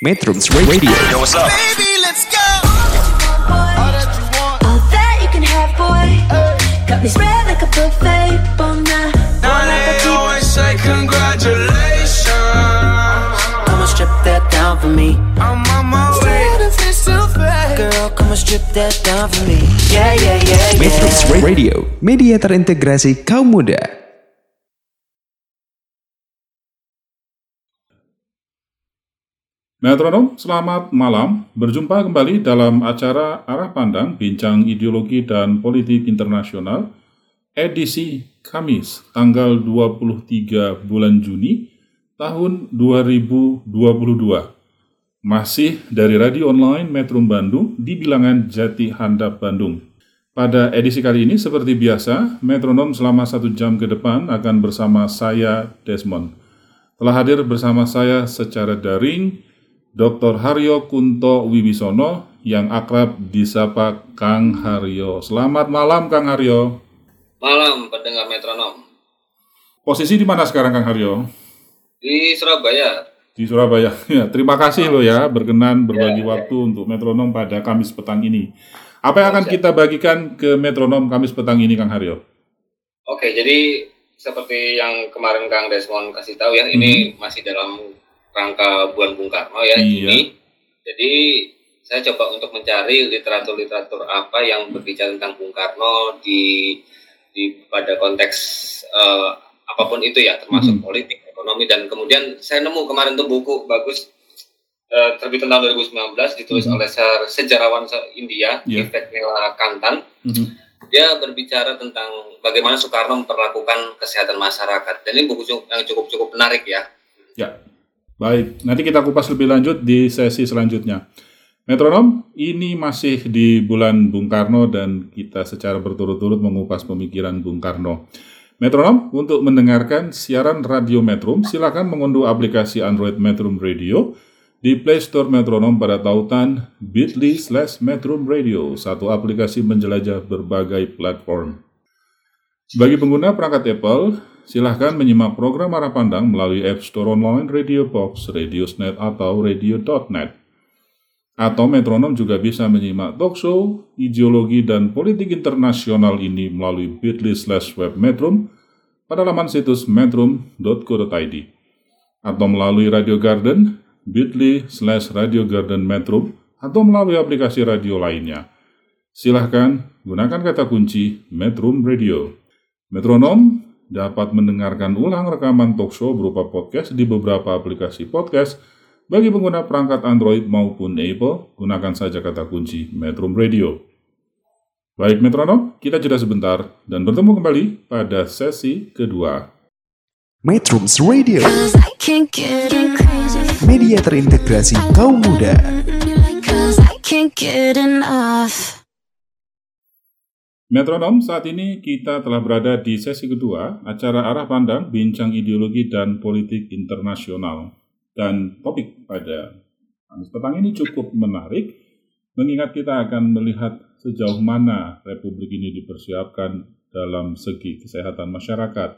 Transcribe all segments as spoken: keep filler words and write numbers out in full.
Metrum Radio. Yo, what's up? Baby, let's go. All that you want, all that you can have, boy. Got me spread like a buffet, bon night. Now they always say congratulations. Come and strip that down for me. I'm on my way. Girl, come and strip that down for me. Yeah, yeah, yeah, yeah. Metrum Radio, media terintegrasi kaum muda. Metronom, selamat malam. Berjumpa kembali dalam acara Arah Pandang Bincang Ideologi dan Politik Internasional edisi Kamis, tanggal dua puluh tiga bulan Juni tahun dua ribu dua puluh dua. Masih dari radio online Metrum Bandung di bilangan Jati Handap, Bandung. Pada edisi kali ini, seperti biasa, Metronom selama satu jam ke depan akan bersama saya, Desmond. Telah hadir bersama saya secara daring doktor Haryo Kunto Wibisono yang akrab disapa Kang Haryo. Selamat malam, Kang Haryo. Malam, pendengar Metronom. Posisi di mana sekarang, Kang Haryo? Di Surabaya. Di Surabaya. Ya, terima kasih lo ya berkenan berbagi ya, waktu ya. Untuk Metronom pada Kamis petang ini. Apa yang akan kita bagikan ke Metronom Kamis petang ini, Kang Haryo? Oke, jadi seperti yang kemarin Kang Desmond kasih tahu ya, hmm. ini masih dalam rangka bulan Bung Karno ya, iya. Ini. Jadi saya coba untuk mencari literatur-literatur apa yang berbicara tentang Bung Karno di, di pada konteks uh, apapun itu ya, termasuk hmm. politik, ekonomi, dan kemudian saya nemu kemarin tuh buku bagus uh, terbit tahun dua ribu sembilan belas ditulis hmm. oleh sejarawan India, yeah. Vivek Neelakantan. Hmm. Dia berbicara tentang bagaimana Soekarno memperlakukan kesehatan masyarakat. Dan ini buku yang cukup-cukup menarik ya. Ya. Baik, nanti kita kupas lebih lanjut di sesi selanjutnya. Metronom, ini masih di bulan Bung Karno dan kita secara berturut-turut mengupas pemikiran Bung Karno. Metronom, untuk mendengarkan siaran Radio Metrum, silakan mengunduh aplikasi Android Metrum Radio di Play Store Metronom pada tautan bit.ly slash Metrum Radio, satu aplikasi menjelajah berbagai platform. Bagi pengguna perangkat Apple, silahkan menyimak program Arah Pandang melalui App Store Online Radio Box, RadioSnet, atau Radio dot net. Atau Metronom juga bisa menyimak talkshow, ideologi, dan politik internasional ini melalui bit.ly slash webmetrum pada laman situs metroom dot co dot i d. Atau melalui Radio Garden, bit.ly slash Radio Garden Metrum, atau melalui aplikasi radio lainnya. Silahkan gunakan kata kunci Metrum Radio. Metronom dapat mendengarkan ulang rekaman talkshow berupa podcast di beberapa aplikasi podcast. Bagi pengguna perangkat Android maupun Apple, gunakan saja kata kunci Metrum Radio. Baik Metronom, kita jeda sebentar dan bertemu kembali pada sesi kedua. Metrum Radio, media terintegrasi kaum muda. Metronom, saat ini kita telah berada di sesi kedua acara Arah Pandang Bincang Ideologi dan Politik Internasional. Dan topik pada Kamis petang ini cukup menarik, mengingat kita akan melihat sejauh mana Republik ini dipersiapkan dalam segi kesehatan masyarakat.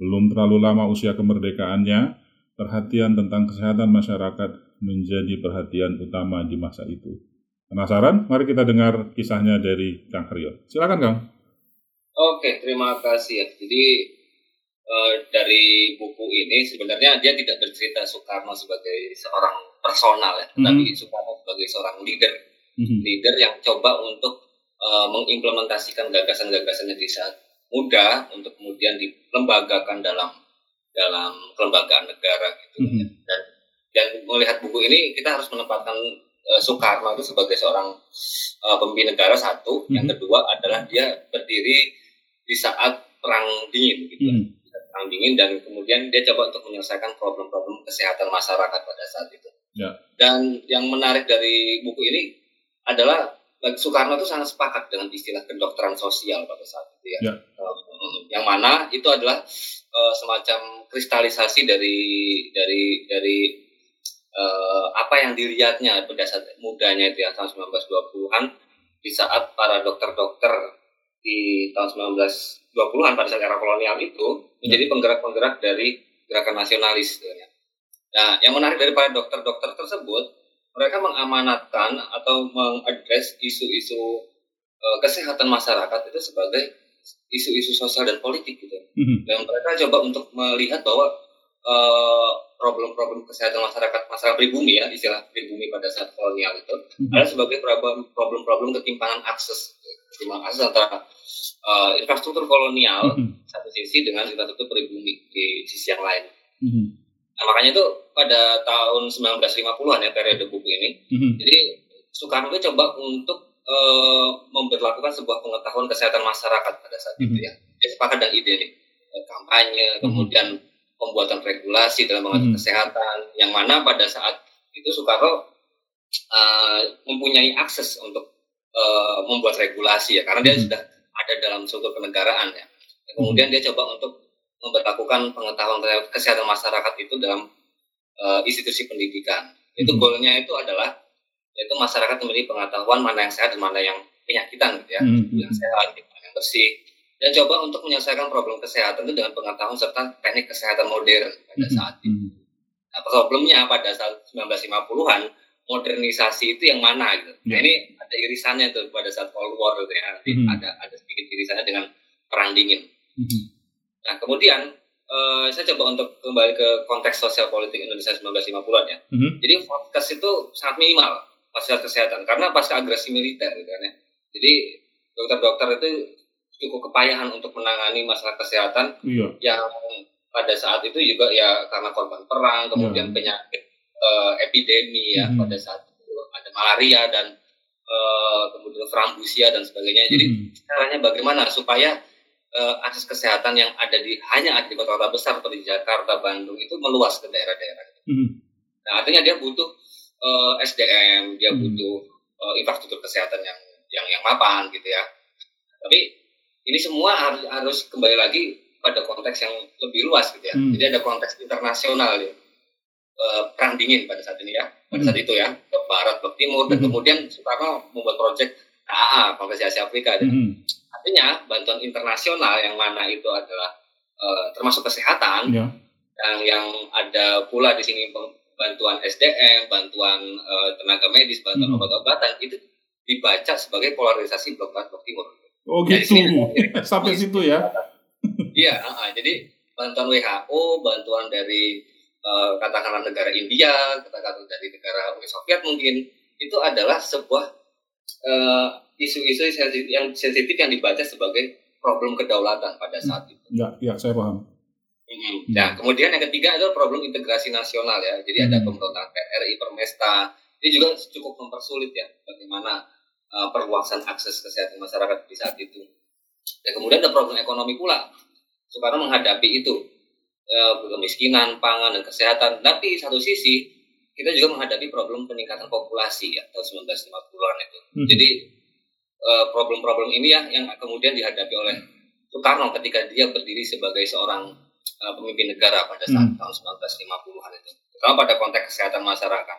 Belum terlalu lama usia kemerdekaannya, perhatian tentang kesehatan masyarakat menjadi perhatian utama di masa itu. Penasaran? Mari kita dengar kisahnya dari Kang Haryo. Silakan, Kang. Oke, terima kasih. Jadi e, dari buku ini sebenarnya dia tidak bercerita Soekarno sebagai seorang personal, ya, mm-hmm. tapi Soekarno sebagai seorang leader, mm-hmm. leader yang coba untuk e, mengimplementasikan gagasan-gagasannya di saat muda untuk kemudian dilembagakan dalam dalam kelembagaan negara gitu. Mm-hmm. Dan dan melihat buku ini kita harus menempatkan Soekarno itu sebagai seorang uh, pemimpin negara satu, mm-hmm. yang kedua adalah dia berdiri di saat perang dingin, gitu, mm-hmm. perang dingin dan kemudian dia coba untuk menyelesaikan problem-problem kesehatan masyarakat pada saat itu. Yeah. Dan yang menarik dari buku ini adalah Soekarno itu sangat sepakat dengan istilah kedokteran sosial pada saat itu ya, yeah. um, yang mana itu adalah uh, semacam kristalisasi dari dari dari Uh, apa yang dilihatnya pada saat mudanya itu ya, tahun sembilan belas dua puluhan di saat para dokter-dokter di tahun sembilan belas dua puluhan pada saat era kolonial itu menjadi penggerak-penggerak dari gerakan nasionalis gitu, ya. Nah, yang menarik daripada dokter-dokter tersebut, mereka mengamanatkan atau mengadres isu-isu uh, kesehatan masyarakat itu sebagai isu-isu sosial dan politik gitu. Mm-hmm. Dan mereka coba untuk melihat bahwa uh, problem-problem kesehatan masyarakat, masyarakat pribumi ya, istilah pribumi pada saat kolonial itu, mm-hmm. adalah sebagai problem-problem ketimpangan akses, ketimpangan akses antara uh, infrastruktur kolonial mm-hmm. satu sisi dengan infrastruktur pribumi di sisi yang lain. Mm-hmm. Nah, makanya itu pada tahun sembilan belas lima puluhan ya periode buku ini. Mm-hmm. Jadi Soekarno itu coba untuk e, memberlakukan sebuah pengetahuan kesehatan masyarakat pada saat mm-hmm. itu ya. Dia sepakat dengan ide nih, kampanye, mm-hmm. kemudian pembuatan regulasi dalam mengatur mm-hmm. kesehatan, yang mana pada saat itu Soekarno e, mempunyai akses untuk e, membuat regulasi ya, karena dia mm-hmm. sudah ada dalam struktur kenegaraan ya. Dan kemudian dia coba untuk memperlakukan pengetahuan kesehatan masyarakat itu dalam uh, institusi pendidikan. Itu goalnya itu adalah yaitu masyarakat memiliki pengetahuan mana yang sehat dan mana yang penyakitan gitu ya, mm-hmm. yang sehat, yang bersih, dan coba untuk menyelesaikan problem kesehatan itu dengan pengetahuan serta teknik kesehatan modern pada saat itu. Nah, problemnya pada saat sembilan belas lima puluhan modernisasi itu yang mana gitu. Nah, ini ada irisannya tuh pada saat Cold War gitu ya, mm-hmm. ada ada sedikit irisannya dengan perang dingin. Mm-hmm. Nah, kemudian eh, saya coba untuk kembali ke konteks sosial politik Indonesia sembilan belas lima puluhan ya. Mm-hmm. Jadi fokus itu sangat minimal pasca kesehatan karena pasca agresi militer gitu kan ya. Jadi dokter-dokter itu cukup kepayahan untuk menangani masalah kesehatan yeah. yang pada saat itu juga ya karena korban perang, kemudian yeah. penyakit eh, epidemi ya mm-hmm. pada saat itu ada malaria dan eh, kemudian frambusia dan sebagainya. Jadi mm-hmm. caranya bagaimana supaya Uh, akses kesehatan yang ada di hanya ada di kota-kota besar seperti Jakarta, Bandung itu meluas ke daerah-daerah. Mm-hmm. Nah, artinya dia butuh uh, S D M, dia mm-hmm. butuh uh, infrastruktur kesehatan yang yang yang mapan gitu ya. Tapi ini semua harus, harus kembali lagi pada konteks yang lebih luas gitu ya. Mm-hmm. Jadi ada konteks internasional ya. Uh, perang dingin pada saat ini ya, pada mm-hmm. saat itu ya, ke barat, ke timur, mm-hmm. dan kemudian Soekarno membuat proyek K A A, Kongres Asia Afrika. Mm-hmm. Artinya bantuan internasional yang mana itu adalah uh, termasuk kesehatan, yeah. yang yang ada pula di sini bantuan S D M, bantuan uh, tenaga medis, bantuan mm. obat-obatan itu dibaca sebagai polarisasi blok barat blok timur. Oh gitu. Sini, sampai di, situ ya. Iya, uh, jadi bantuan W H O, bantuan dari uh, katakanlah negara India, katakanlah dari negara Uni Soviet mungkin itu adalah sebuah uh, isu-isu yang sensitif yang dibaca sebagai problem kedaulatan pada saat itu. Ya, ya saya paham. Mm-hmm. Nah, kemudian yang ketiga adalah problem integrasi nasional ya. Jadi mm-hmm. ada pemberontakan P R R I, Permesta. Ini juga cukup mempersulit ya bagaimana uh, perluasan akses kesehatan masyarakat di saat itu. Dan kemudian ada problem ekonomi pula. Soekarno menghadapi itu uh, kemiskinan, pangan dan kesehatan. Tapi satu sisi kita juga menghadapi problem peningkatan populasi ya tahun sembilan belas lima puluhan itu. Mm-hmm. Jadi problem-problem ini ya yang kemudian dihadapi oleh Soekarno ketika dia berdiri sebagai seorang uh, pemimpin negara pada saat hmm. tahun sembilan belas lima puluhan itu, terutama pada konteks kesehatan masyarakat.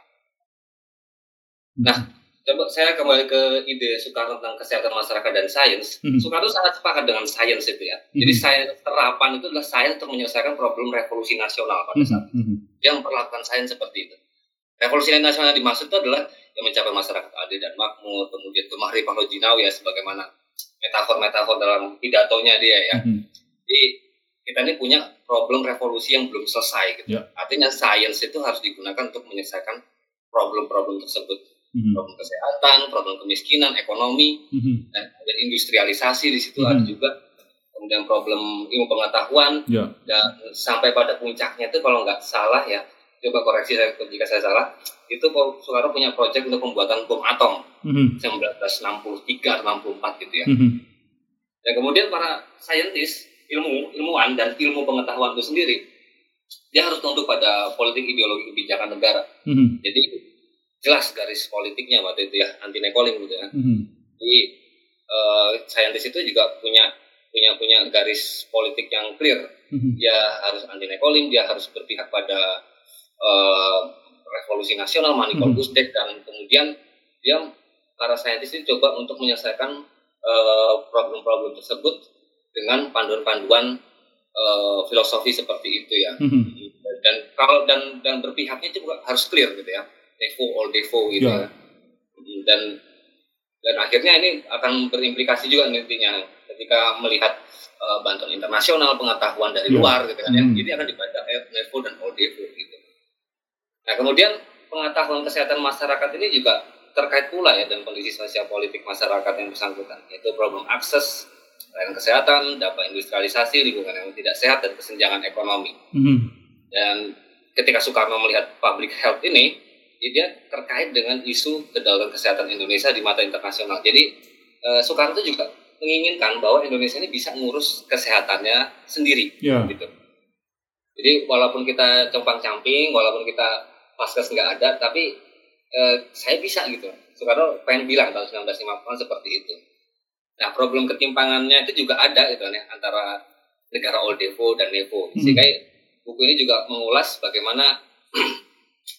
Nah, coba saya kembali ke ide Soekarno tentang kesehatan masyarakat dan sains. Hmm. Soekarno sangat sepakat dengan sains itu ya. Hmm. Jadi sains terapan itu adalah sains untuk menyelesaikan problem revolusi nasional pada saat itu. Hmm. Dia memperlakukan sains seperti itu. Revolusi nasional yang dimaksud itu adalah yang mencapai masyarakat adil dan makmur, kemudian ke Mahri Pahlo Jinawi ya, sebagaimana metafor-metafor dalam pidatonya dia ya. Mm-hmm. Jadi kita ini punya problem revolusi yang belum selesai gitu. Yeah. Artinya sains itu harus digunakan untuk menyelesaikan problem-problem tersebut. Mm-hmm. Problem kesehatan, problem kemiskinan, ekonomi, mm-hmm. dan kemudian industrialisasi di situ mm-hmm. ada juga. Kemudian problem ilmu pengetahuan yeah. dan sampai pada puncaknya itu kalau nggak salah ya, coba koreksi saya jika saya salah, itu Soekarno punya proyek untuk pembuatan bom atom mm-hmm. sembilan belas enam puluh tiga enam puluh empat gitu ya. Mm-hmm. Dan kemudian para saintis, ilmu, ilmuwan dan ilmu pengetahuan itu sendiri dia harus tunduk pada politik ideologi kebijakan negara. Mm-hmm. Jadi jelas garis politiknya waktu itu ya, anti nekoling gitu ya. Mm-hmm. Jadi uh, saintis itu juga punya punya punya garis politik yang clear. Mm-hmm. Dia harus anti nekoling, dia harus berpihak pada Uh, revolusi nasional, Manipol Usdek, dan kemudian dia para saintis itu coba untuk menyelesaikan uh, problem-problem tersebut dengan panduan-panduan uh, filosofi seperti itu ya. Mm-hmm. Dan kalau dan dan berpihaknya itu harus clear gitu ya, devo all devo gitu yeah. ya. dan dan akhirnya ini akan berimplikasi juga nantinya ketika melihat uh, bantuan internasional, pengetahuan dari yeah. luar gitu kan ya, mm. jadi akan dibaca devo dan all devo gitu. Nah kemudian pengetahuan kesehatan masyarakat ini juga terkait pula ya dengan kondisi sosial politik masyarakat yang bersangkutan, yaitu problem akses layanan kesehatan, dampak industrialisasi, lingkungan yang tidak sehat, dan kesenjangan ekonomi. Mm-hmm. Dan ketika Soekarno melihat public health ini, dia terkait dengan isu kedaulatan kesehatan Indonesia di mata internasional. Jadi eh, Soekarno itu juga menginginkan bahwa Indonesia ini bisa ngurus kesehatannya sendiri. Yeah. Gitu. Jadi walaupun kita compang-camping, walaupun kita vaskes nggak ada, tapi eh, saya bisa gitu. Soekarno pengen bilang tahun seribu sembilan ratus lima puluh seperti itu. Nah, problem ketimpangannya itu juga ada gitu ya, antara negara old devo dan devo. Hmm. Sehingga buku ini juga mengulas bagaimana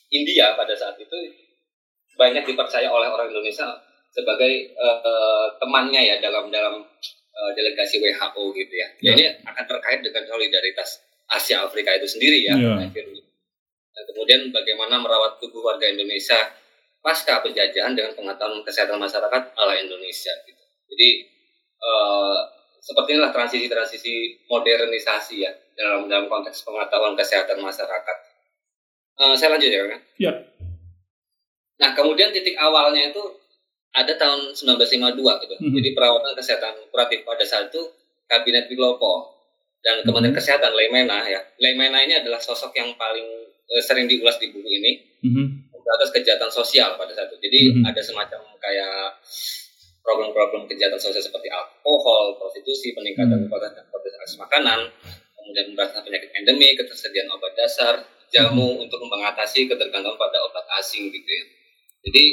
India pada saat itu banyak dipercaya oleh orang Indonesia sebagai uh, uh, temannya ya dalam dalam uh, delegasi W H O gitu ya. Yeah. Jadi akan terkait dengan solidaritas Asia Afrika itu sendiri ya. Yeah. Akhirnya. Nah, kemudian bagaimana merawat tubuh warga Indonesia pasca penjajahan dengan pengetahuan kesehatan masyarakat ala Indonesia gitu. Jadi eh, seperti inilah transisi-transisi modernisasi ya dalam dalam konteks pengetahuan kesehatan masyarakat. Eh, saya lanjut ya, kan? Iya. Nah kemudian titik awalnya itu ada tahun seribu sembilan ratus lima puluh dua gitu. Mm-hmm. Jadi perawatan kesehatan kuratif pada saat itu Kabinet Wilopo dan Kementerian mm-hmm. Kesehatan Leimena ya. Leimena ini adalah sosok yang paling eh, sering diulas di buku ini mm-hmm. atas kejahatan sosial pada saat itu. Jadi mm-hmm. ada semacam kayak problem-problem kejahatan sosial seperti alkohol, prostitusi, peningkatan hmm. kualitas dan kualitas makanan, kemudian pemberantasan penyakit endemik, ketersediaan obat dasar, jamu hmm. untuk mengatasi ketergantungan pada obat asing gitu ya. Jadi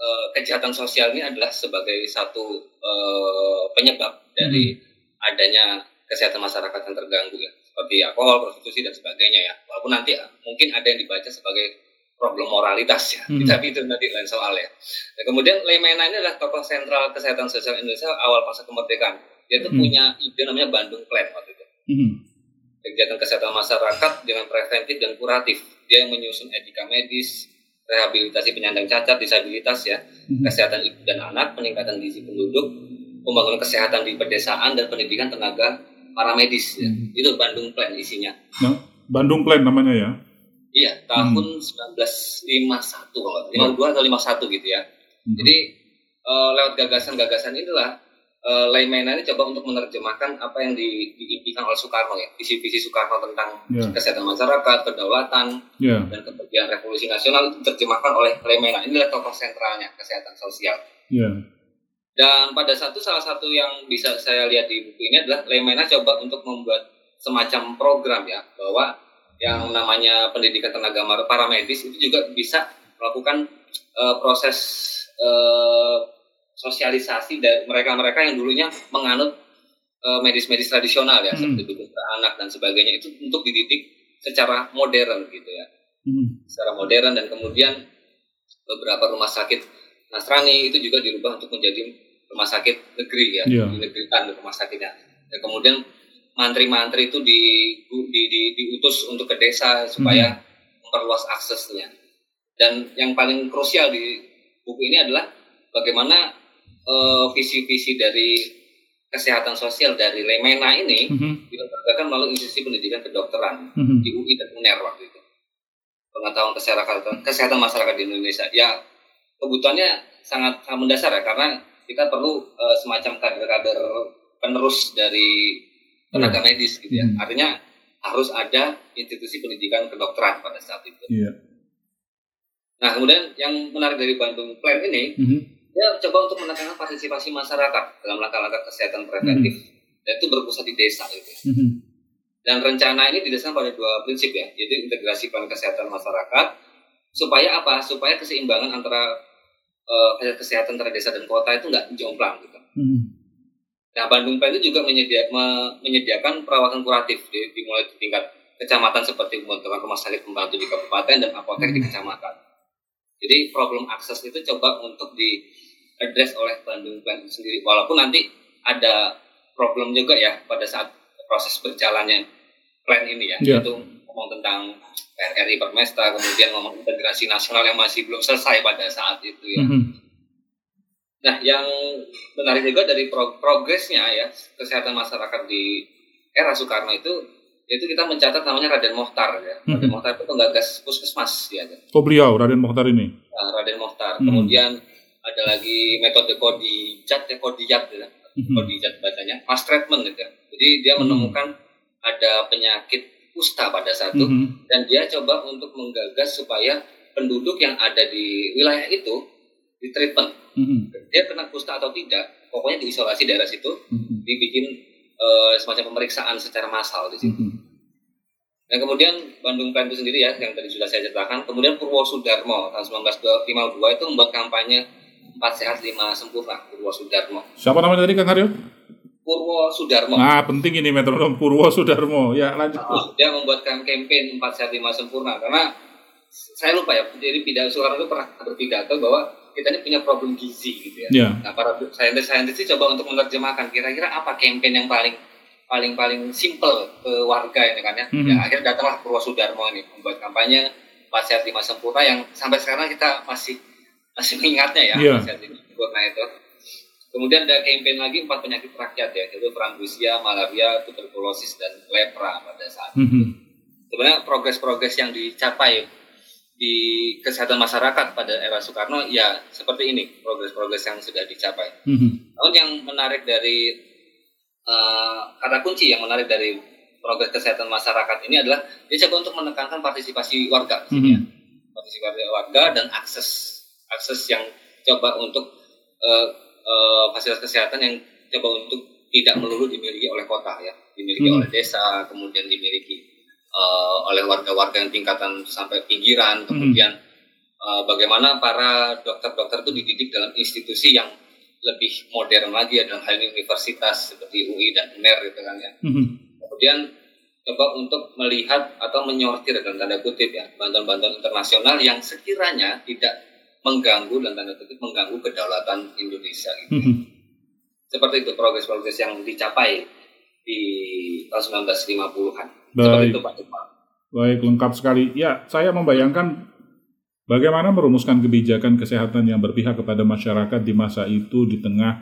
eh, kejahatan sosial ini adalah sebagai satu eh, penyebab dari adanya kesehatan masyarakat yang terganggu ya, seperti alkohol, prostitusi dan sebagainya ya. Walaupun nanti mungkin ada yang dibaca sebagai problem moralitas ya, hmm. tapi itu nanti lain soal ya. Nah, kemudian Leimena ini adalah tokoh sentral kesehatan sosial Indonesia awal masa kemerdekaan. Dia itu hmm. punya ide namanya Bandung Plan waktu itu. Hmm. Kegiatan kesehatan masyarakat dengan preventif dan kuratif. Dia yang menyusun etika medis, rehabilitasi penyandang cacat, disabilitas ya, hmm. kesehatan ibu dan anak, peningkatan gizi penduduk, pembangunan kesehatan di pedesaan dan pendidikan tenaga paramedis. Ya. Hmm. Itu Bandung Plan isinya. Nah, Bandung Plan namanya ya. Iya, tahun hmm. seribu sembilan ratus lima puluh satu kalau lima puluh dua atau lima puluh satu gitu ya. Hmm. Jadi uh, lewat gagasan-gagasan inilah uh, Leimena ini coba untuk menerjemahkan apa yang di, diimpikan oleh Soekarno ya, visi-visi Soekarno tentang yeah. kesehatan masyarakat, kedaulatan yeah. dan kepergian revolusi nasional itu diterjemahkan oleh Leimena. Inilah tokoh sentralnya kesehatan sosial. Yeah. Dan pada satu salah satu yang bisa saya lihat di buku ini adalah Leimena coba untuk membuat semacam program ya bahwa yang namanya pendidikan tenaga paramedis itu juga bisa melakukan uh, proses uh, sosialisasi dari mereka-mereka yang dulunya menganut uh, medis-medis tradisional ya, hmm. seperti dokter anak dan sebagainya itu untuk dididik secara modern gitu ya, hmm. secara modern dan kemudian beberapa rumah sakit Nasrani itu juga dirubah untuk menjadi rumah sakit negeri ya, yeah. dinegrikan rumah sakitnya. Dan kemudian mantri-mantri itu di, di, di, diutus untuk ke desa supaya hmm. memperluas aksesnya. Dan yang paling krusial di buku ini adalah bagaimana uh, visi-visi dari kesehatan sosial dari Leimena ini hmm. diperagakan melalui institusi pendidikan kedokteran hmm. di U I dan UNAIR waktu itu. Pengetahuan kesehatan, kesehatan masyarakat di Indonesia. Ya kebutuhannya sangat mendasar ya karena kita perlu uh, semacam kader-kader penerus dari tenaga medis gitu ya, hmm. artinya harus ada institusi pendidikan kedokteran pada saat itu. Yeah. Nah kemudian yang menarik dari Bandung Plan ini, mm-hmm. dia coba untuk menekankan partisipasi masyarakat dalam langkah-langkah kesehatan preventif, mm-hmm. dan itu berpusat di desa gitu. Mm-hmm. Dan rencana ini didasarkan pada dua prinsip ya, yaitu integrasi plan kesehatan masyarakat, supaya apa? Supaya keseimbangan antara uh, kesehatan antara desa dan kota itu nggak jomplang gitu. Mm-hmm. Nah, Bandung Plan itu juga menyediakan, menyediakan perawatan kuratif di, dimulai di tingkat kecamatan seperti pembangunan rumah sakit pembantu di kabupaten dan apotek di kecamatan. Jadi problem akses itu coba untuk diadres oleh Bandung Plan sendiri. Walaupun nanti ada problem juga ya pada saat proses berjalannya plan ini ya. Yeah. Itu ngomong tentang P R R I Permesta, kemudian ngomong integrasi nasional yang masih belum selesai pada saat itu ya. Mm-hmm. Nah, yang menarik juga dari pro- progresnya ya kesehatan masyarakat di era Soekarno itu, itu kita mencatat namanya Raden Mochtar ya. Mm-hmm. Raden Mochtar itu penggagas puskesmas ya. Oh beliau, Raden Mochtar ini. Nah, Raden Mochtar. Mm-hmm. Kemudian ada lagi metode kodijat ya, kodijat ya. Kodijat bacanya, mass treatment gitu ya. Jadi dia menemukan mm-hmm. ada penyakit kusta pada satu mm-hmm. dan dia coba untuk menggagas supaya penduduk yang ada di wilayah itu di treatment. Mm-hmm. Dia kena kusta atau tidak, pokoknya diisolasi daerah situ, mm-hmm. dibikin e, semacam pemeriksaan secara massal di situ. Mm-hmm. Nah, kemudian Bandung Plan itu sendiri ya yang tadi sudah saya ceritakan, kemudian Poorwo Soedarmo tahun seribu sembilan ratus lima puluh dua itu membuat kampanye empat sehat lima sempurna. Poorwo Soedarmo. Siapa namanya tadi Kang Haryo? Poorwo Soedarmo. Ah penting ini Metronom, Poorwo Soedarmo. Ya lanjut. Nah, dia membuatkan kampanye empat sehat lima sempurna karena saya lupa ya. Jadi pidato Soekarno itu pernah berpidato bahwa kita ini punya problem gizi gitu ya. Yeah. Nah para saintis-saintis sih coba untuk menerjemahkan kira-kira apa kampanye yang paling paling paling simple ke warga ini kan ya. Mm-hmm. Ya akhirnya datanglah Poorwo Soedarmo ini membuat kampanye empat sehat lima sempurna yang sampai sekarang kita masih masih mengingatnya ya, yeah. Masih sempurna itu. Kemudian ada kampanye lagi empat penyakit rakyat ya, yaitu Frangusia, malaria, tuberkulosis dan lepra pada saat itu. Mm-hmm. Sebenarnya progres-progres yang dicapai di kesehatan masyarakat pada era Soekarno ya seperti ini, progres-progres yang sudah dicapai. Mm-hmm. Namun yang menarik dari uh, kata kunci yang menarik dari progres kesehatan masyarakat ini adalah dia coba untuk menekankan partisipasi warga, mm-hmm. ya. Partisipasi warga dan akses. Akses yang coba untuk uh, uh, fasilitas kesehatan yang coba untuk tidak melulu dimiliki oleh kota ya, dimiliki hmm. oleh desa, kemudian dimiliki uh, oleh warga-warga yang tingkatan sampai pinggiran, kemudian hmm. uh, bagaimana para dokter-dokter itu dididik dalam institusi yang lebih modern lagi ya, dalam hal ini universitas seperti U I dan U N A I R gitu kan ya. Hmm. Kemudian coba untuk melihat atau menyortir dalam tanda kutip ya, bantuan-bantuan internasional yang sekiranya tidak mengganggu dan tanda kutip mengganggu kedaulatan Indonesia gitu. Mm-hmm. Seperti itu progres-progres yang dicapai di tahun seribu sembilan ratus lima puluhan. Baik. Seperti itu Pak Irfan. Baik, lengkap sekali. Ya, saya membayangkan bagaimana merumuskan kebijakan kesehatan yang berpihak kepada masyarakat di masa itu di tengah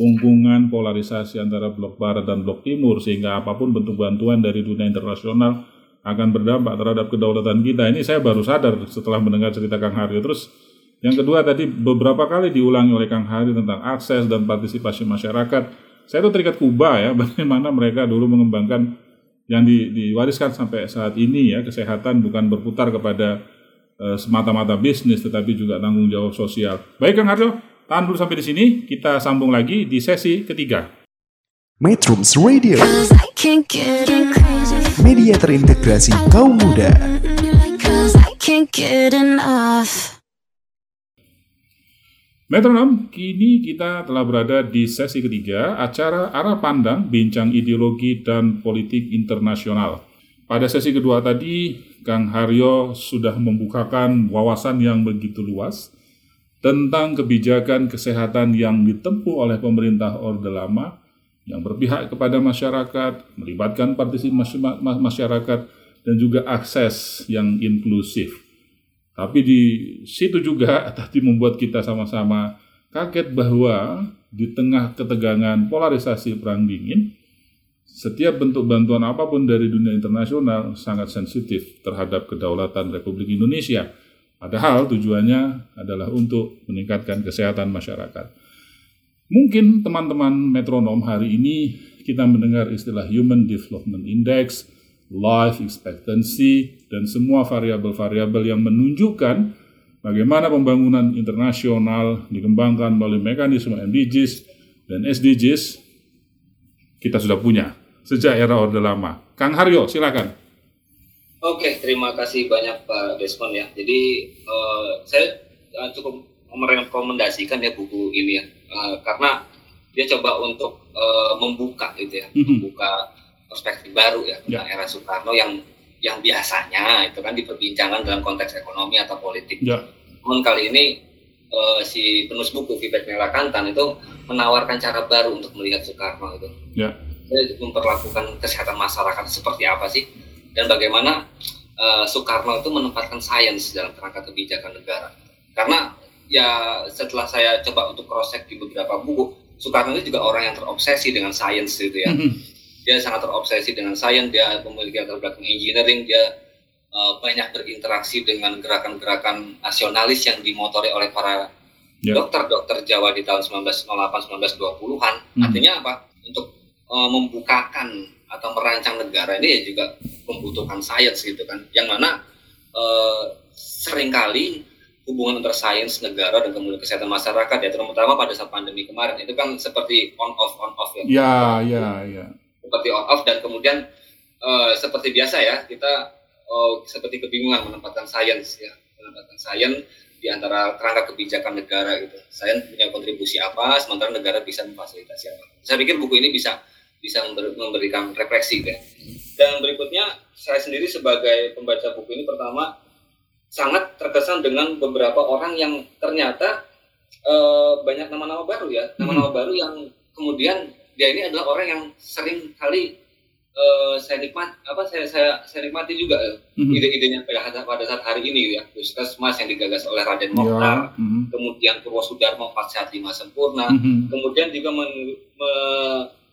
punggungan polarisasi antara blok barat dan blok timur sehingga apapun bentuk bantuan dari dunia internasional akan berdampak terhadap kedaulatan kita. Ini saya baru sadar setelah mendengar cerita Kang Haryo. Terus yang kedua tadi beberapa kali diulangi oleh Kang Haryo tentang akses dan partisipasi masyarakat. Saya itu terikat Kuba ya, bagaimana mereka dulu mengembangkan yang di, diwariskan sampai saat ini ya, kesehatan bukan berputar kepada e, semata-mata bisnis tetapi juga tanggung jawab sosial. Baik Kang Haryo, tahan dulu sampai di sini, kita sambung lagi di sesi ketiga. Metrums Radio, media terintegrasi kaum muda. Metronom, kini kita telah berada di sesi ketiga acara Arah Pandang Bincang Ideologi dan Politik Internasional. Pada sesi kedua tadi, Kang Haryo sudah membukakan wawasan yang begitu luas tentang kebijakan kesehatan yang ditempuh oleh pemerintah Orde Lama yang berpihak kepada masyarakat, melibatkan partisipasi masyarakat, dan juga akses yang inklusif. Tapi di situ juga tadi membuat kita sama-sama kaget bahwa di tengah ketegangan polarisasi perang dingin, setiap bentuk bantuan apapun dari dunia internasional sangat sensitif terhadap kedaulatan Republik Indonesia. Padahal tujuannya adalah untuk meningkatkan kesehatan masyarakat. Mungkin teman-teman Metronom hari ini kita mendengar istilah Human Development Index, life expectancy, dan semua variabel-variabel yang menunjukkan bagaimana pembangunan internasional dikembangkan melalui mekanisme M D Gs dan S D Gs kita sudah punya sejak era Orde Lama. Kang Haryo, silakan. Oke, terima kasih banyak Pak Desmond ya. Jadi eh, saya cukup merekomendasikan ya buku ini ya, eh, karena dia coba untuk eh, membuka gitu ya, mm-hmm. membuka perspektif baru ya tentang yeah. era Soekarno yang yang biasanya itu kan diperbincangkan dalam konteks ekonomi atau politik. Yeah. Namun kali ini uh, si penulis buku Vivek Neelakantan itu menawarkan cara baru untuk melihat Soekarno itu. Yeah. Jadi memperlakukan kesehatan masyarakat seperti apa sih? dan bagaimana uh, Soekarno itu menempatkan sains dalam kerangka kebijakan negara. Karena ya setelah saya coba untuk cross-check di beberapa buku, Soekarno itu juga orang yang terobsesi dengan sains gitu ya. Dia sangat terobsesi dengan sains, dia memiliki latar belakang engineering, dia uh, banyak berinteraksi dengan gerakan-gerakan nasionalis yang dimotori oleh para yeah. dokter-dokter Jawa di tahun sembilan belas nol delapan sampai sembilan belas dua puluhan. Mm. Artinya apa? Untuk uh, membukakan atau merancang negara ini ya juga membutuhkan sains gitu kan, yang mana uh, seringkali hubungan antara sains negara dan kemudian kesehatan masyarakat ya, terutama pada saat pandemi kemarin itu kan seperti on off on off ya. Iya, iya, iya. Seperti on off dan kemudian uh, seperti biasa ya, kita uh, seperti kebingungan menempatkan sains ya, menempatkan sains di antara kerangka kebijakan negara gitu. Sains punya kontribusi apa, sementara negara bisa memfasilitasi apa. Saya pikir buku ini bisa bisa memberikan refleksi ya. Dan berikutnya, saya sendiri sebagai pembaca buku ini pertama sangat terkesan dengan beberapa orang yang ternyata e, banyak nama-nama baru ya, nama-nama hmm. baru yang kemudian dia ini adalah orang yang sering kali e, saya nikmat apa saya saya, saya nikmati juga hmm. ide-idenya pada, pada saat hari ini ya, puskesmas yang digagas oleh Raden Mochtar, ya. hmm. kemudian Poorwo Soedarmo empat sehat lima sempurna, hmm. kemudian juga men, me,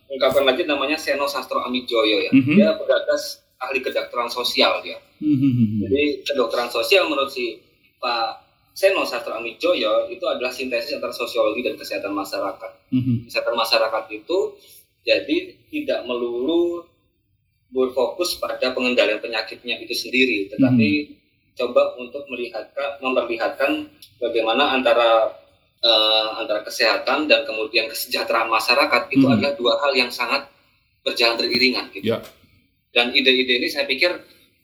mengungkapkan lagi namanya Seno Sastroamidjojo ya, hmm. dia bergagas ahli kedokteran sosial dia. Mm-hmm. Jadi kedokteran sosial menurut si Pak Seno Sastroamidjojo itu adalah sintesis antara sosiologi dan kesehatan masyarakat. Mm-hmm. Kesehatan masyarakat itu jadi tidak melulu berfokus pada pengendalian penyakitnya itu sendiri, tetapi mm-hmm. coba untuk melihatkan, memperlihatkan bagaimana antara eh, antara kesehatan dan kemudian kesejahteraan masyarakat itu mm-hmm. adalah dua hal yang sangat berjalan beriringan gitu. Yeah. Dan ide-ide ini saya pikir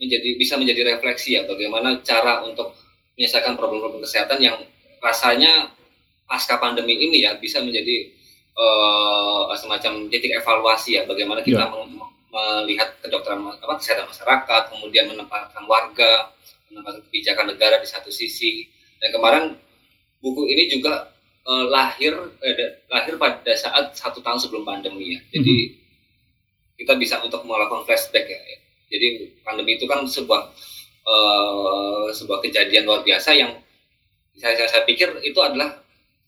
menjadi bisa menjadi refleksi ya, bagaimana cara untuk menyelesaikan problem-problem kesehatan yang rasanya pasca pandemi ini ya bisa menjadi uh, semacam titik evaluasi ya, bagaimana kita ya. mem- melihat kedokteran apa kesehatan masyarakat, kemudian menempatkan warga, menempatkan kebijakan negara di satu sisi. Dan kemarin buku ini juga uh, lahir eh, lahir pada saat satu tahun sebelum pandemi ya, jadi hmm. kita bisa untuk melakukan flashback ya. Jadi pandemi itu kan sebuah uh, sebuah kejadian luar biasa yang saya, saya, saya pikir itu adalah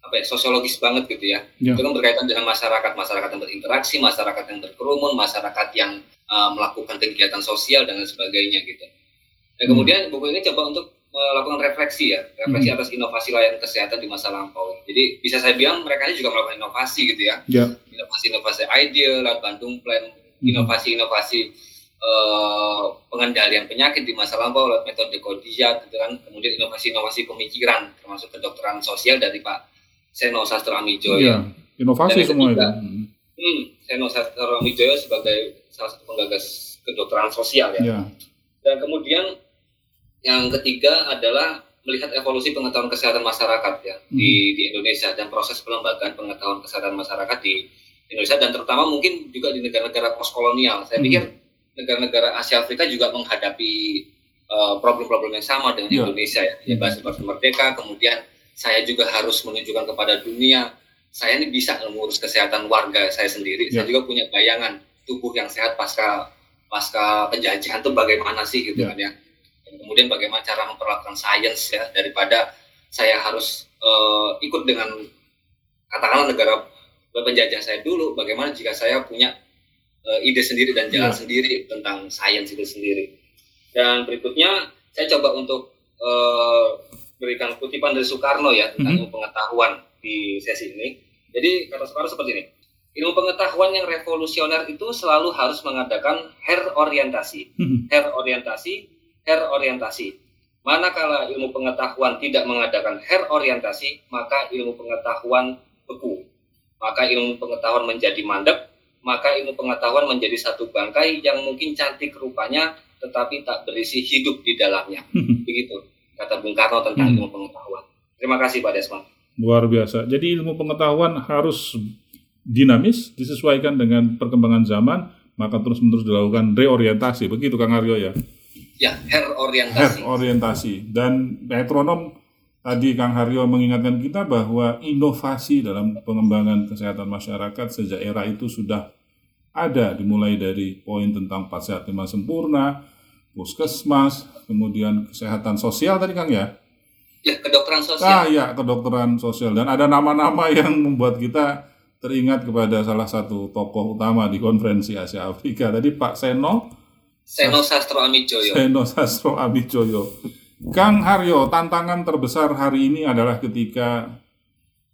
apa ya, sosiologis banget gitu ya. Yeah. Itu kan berkaitan dengan masyarakat, masyarakat yang berinteraksi, masyarakat yang berkerumun, masyarakat yang uh, melakukan kegiatan sosial dan sebagainya gitu. Dan mm. kemudian buku ini coba untuk melakukan refleksi ya, refleksi mm. atas inovasi layanan kesehatan di masa lampau. Jadi bisa saya bilang mereka ini juga melakukan inovasi gitu ya. Yeah. Inovasi-inovasi ideal, Bandung Plan, inovasi-inovasi uh, pengendalian penyakit di masa lampau lewat metode kodiak, gitu kan. Kemudian inovasi-inovasi pemikiran, termasuk kedokteran sosial dari Pak Seno Sastroamidjojo. Iya, inovasi semua itu. Hmm, Seno Sastroamidjojo sebagai salah satu penggagas kedokteran sosial ya. Iya. Dan kemudian yang ketiga adalah melihat evolusi pengetahuan kesehatan masyarakat ya hmm. di, di Indonesia dan proses pelembagaan pengetahuan kesehatan masyarakat di Indonesia dan terutama mungkin juga di negara-negara postkolonial. Saya hmm. pikir negara-negara Asia Afrika juga menghadapi uh, problem-problem yang sama dengan yeah. Indonesia ya. Ya bahasa bahasa merdeka, kemudian saya juga harus menunjukkan kepada dunia, saya ini bisa mengurus kesehatan warga saya sendiri. Yeah. Saya juga punya bayangan tubuh yang sehat pasca pasca penjajahan itu bagaimana sih gitu yeah. kan ya. Dan kemudian bagaimana cara memperlakukan sains ya, daripada saya harus uh, ikut dengan katakanlah negara penjajah saya dulu, bagaimana jika saya punya uh, ide sendiri dan jalan ya. sendiri tentang sains itu sendiri. Dan berikutnya saya coba untuk uh, berikan kutipan dari Soekarno ya tentang mm-hmm. pengetahuan di sesi ini. Jadi kata Soekarno seperti ini, ilmu pengetahuan yang revolusioner itu selalu harus mengadakan her orientasi, mm-hmm. her orientasi, her orientasi. Manakala ilmu pengetahuan tidak mengadakan her orientasi, maka ilmu pengetahuan beku. Maka ilmu pengetahuan menjadi mandek, maka ilmu pengetahuan menjadi satu bangkai yang mungkin cantik rupanya, tetapi tak berisi hidup di dalamnya. Begitu kata Bung Karno tentang ilmu pengetahuan. Terima kasih Pak Desmond. Luar biasa. Jadi ilmu pengetahuan harus dinamis, disesuaikan dengan perkembangan zaman, maka terus-menerus dilakukan reorientasi. Begitu Kang Haryo ya? Ya, her orientasi. Her orientasi. Dan metronom, tadi Kang Haryo mengingatkan kita bahwa inovasi dalam pengembangan kesehatan masyarakat sejak era itu sudah ada, dimulai dari poin tentang empat sehat lima sempurna, puskesmas, kemudian kesehatan sosial tadi Kang ya? Ya, kedokteran sosial. Ah ya, kedokteran sosial. Dan ada nama-nama yang membuat kita teringat kepada salah satu tokoh utama di konferensi Asia Afrika. Tadi Pak Seno. Seno Sastroamidjojo. Seno Sastroamidjojo. Kang Haryo, tantangan terbesar hari ini adalah ketika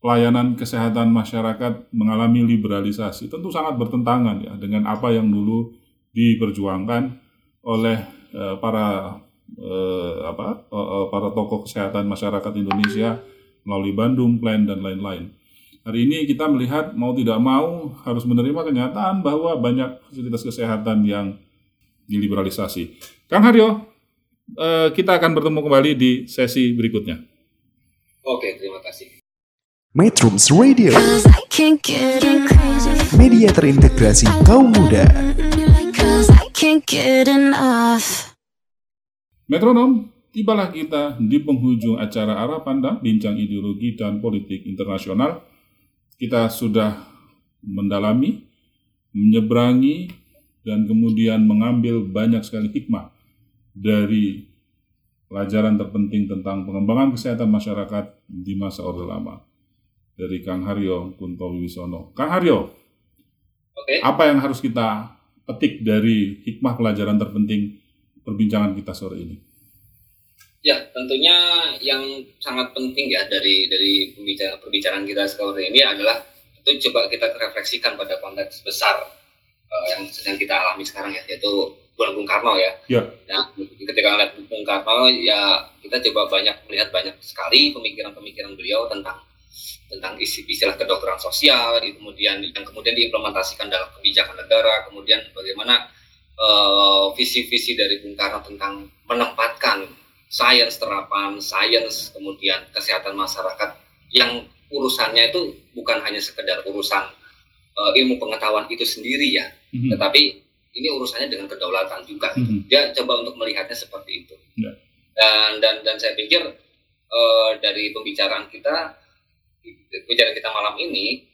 pelayanan kesehatan masyarakat mengalami liberalisasi. Tentu sangat bertentangan ya dengan apa yang dulu diperjuangkan oleh eh, para eh, apa eh, para tokoh kesehatan masyarakat Indonesia melalui Bandung Plan dan lain-lain. Hari ini kita melihat mau tidak mau harus menerima kenyataan bahwa banyak fasilitas kesehatan yang diliberalisasi. Kang Haryo, eh, kita akan bertemu kembali di sesi berikutnya. Oke, terima kasih. Metrum Radio, media terintegrasi kaum muda. Metronom, tibalah kita di penghujung acara Arah Pandang Bincang Ideologi dan Politik Internasional. Kita sudah mendalami, menyeberangi, dan kemudian mengambil banyak sekali hikmah dari pelajaran terpenting tentang pengembangan kesehatan masyarakat di masa Orde Lama dari Kang Haryo Kunto Wibisono. Kang Haryo, okay. Apa yang harus kita petik dari hikmah pelajaran terpenting perbincangan kita sore ini? Ya, tentunya yang sangat penting ya dari dari perbincangan kita sore ini adalah itu coba kita refleksikan pada konteks besar uh, yang sedang kita alami sekarang ya, yaitu Bung Karno ya. Ya. Nah, ketika melihat Bung Karno ya kita coba banyak melihat banyak sekali pemikiran-pemikiran beliau tentang tentang istilah kedokteran sosial, kemudian yang kemudian diimplementasikan dalam kebijakan negara, kemudian bagaimana uh, visi-visi dari Bung Karno tentang menempatkan sains terapan, sains kemudian kesehatan masyarakat yang urusannya itu bukan hanya sekedar urusan uh, ilmu pengetahuan itu sendiri ya, mm-hmm. tetapi ini urusannya dengan kedaulatan juga. Mm-hmm. Dia coba untuk melihatnya seperti itu. Yeah. Dan dan dan saya pikir uh, dari pembicaraan kita Bicara kita malam ini,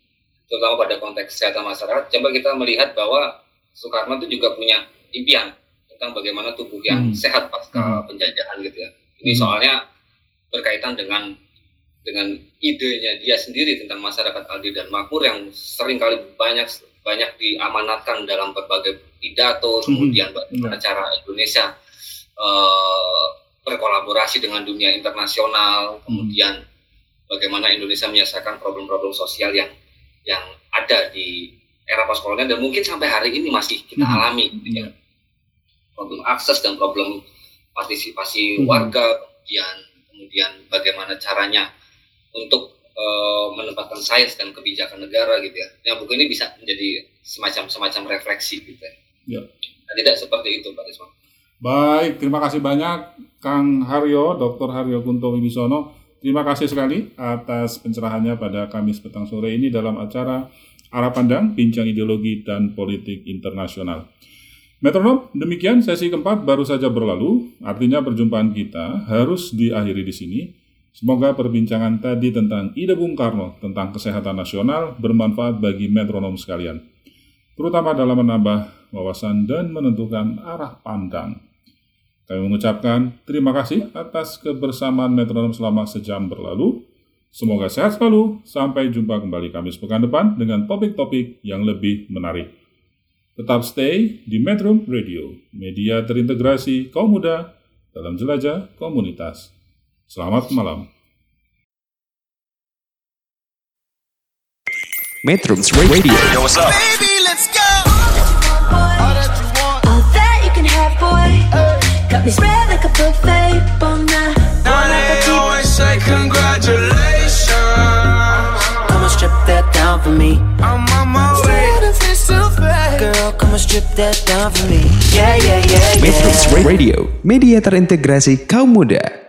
terutama pada konteks kesehatan masyarakat, coba kita melihat bahwa Soekarno itu juga punya impian tentang bagaimana tubuh yang hmm. sehat pasca penjajahan gitu ya. Ini soalnya berkaitan dengan dengan idenya dia sendiri tentang masyarakat adil dan makmur yang seringkali banyak banyak diamanatkan dalam berbagai pidato, kemudian hmm. acara Indonesia eh, berkolaborasi dengan dunia internasional, kemudian bagaimana Indonesia menyelesaikan problem-problem sosial yang yang ada di era postkolonial dan mungkin sampai hari ini masih kita alami, mm-hmm. ya. Problem akses dan problem partisipasi mm-hmm. warga, kemudian kemudian bagaimana caranya untuk uh, menempatkan sains dan kebijakan negara gitu ya. Yang buku ini bisa menjadi semacam semacam refleksi gitu ya. Yeah. Nah, tidak seperti itu Pak Desmond. Baik, terima kasih banyak Kang Haryo, Doktor Haryo Kunto Wibisono. Terima kasih sekali atas pencerahannya pada Kamis petang sore ini dalam acara Arah Pandang, Bincang Ideologi dan Politik Internasional. Metronom, demikian sesi keempat baru saja berlalu, artinya perjumpaan kita harus diakhiri di sini. Semoga perbincangan tadi tentang ide Bung Karno tentang kesehatan nasional bermanfaat bagi metronom sekalian, terutama dalam menambah wawasan dan menentukan arah pandang. Kami mengucapkan terima kasih atas kebersamaan Metronom selama sejam berlalu. Semoga sehat selalu. Sampai jumpa kembali Kamis pekan depan dengan topik-topik yang lebih menarik. Tetap stay di Metrum Radio, media terintegrasi kaum muda dalam jelajah komunitas. Selamat malam. Metrum Radio. Yo, what's up? Baby, let's go. All that you want. All that you can have, boy. Got me spread like a buffet, bon night. Now they always say congratulations. Come on, strip that down for me. I'm on my way. Girl, come on, strip that down for me. Yeah, yeah, yeah, yeah. Metrum Radio, media terintegrasi kaum muda.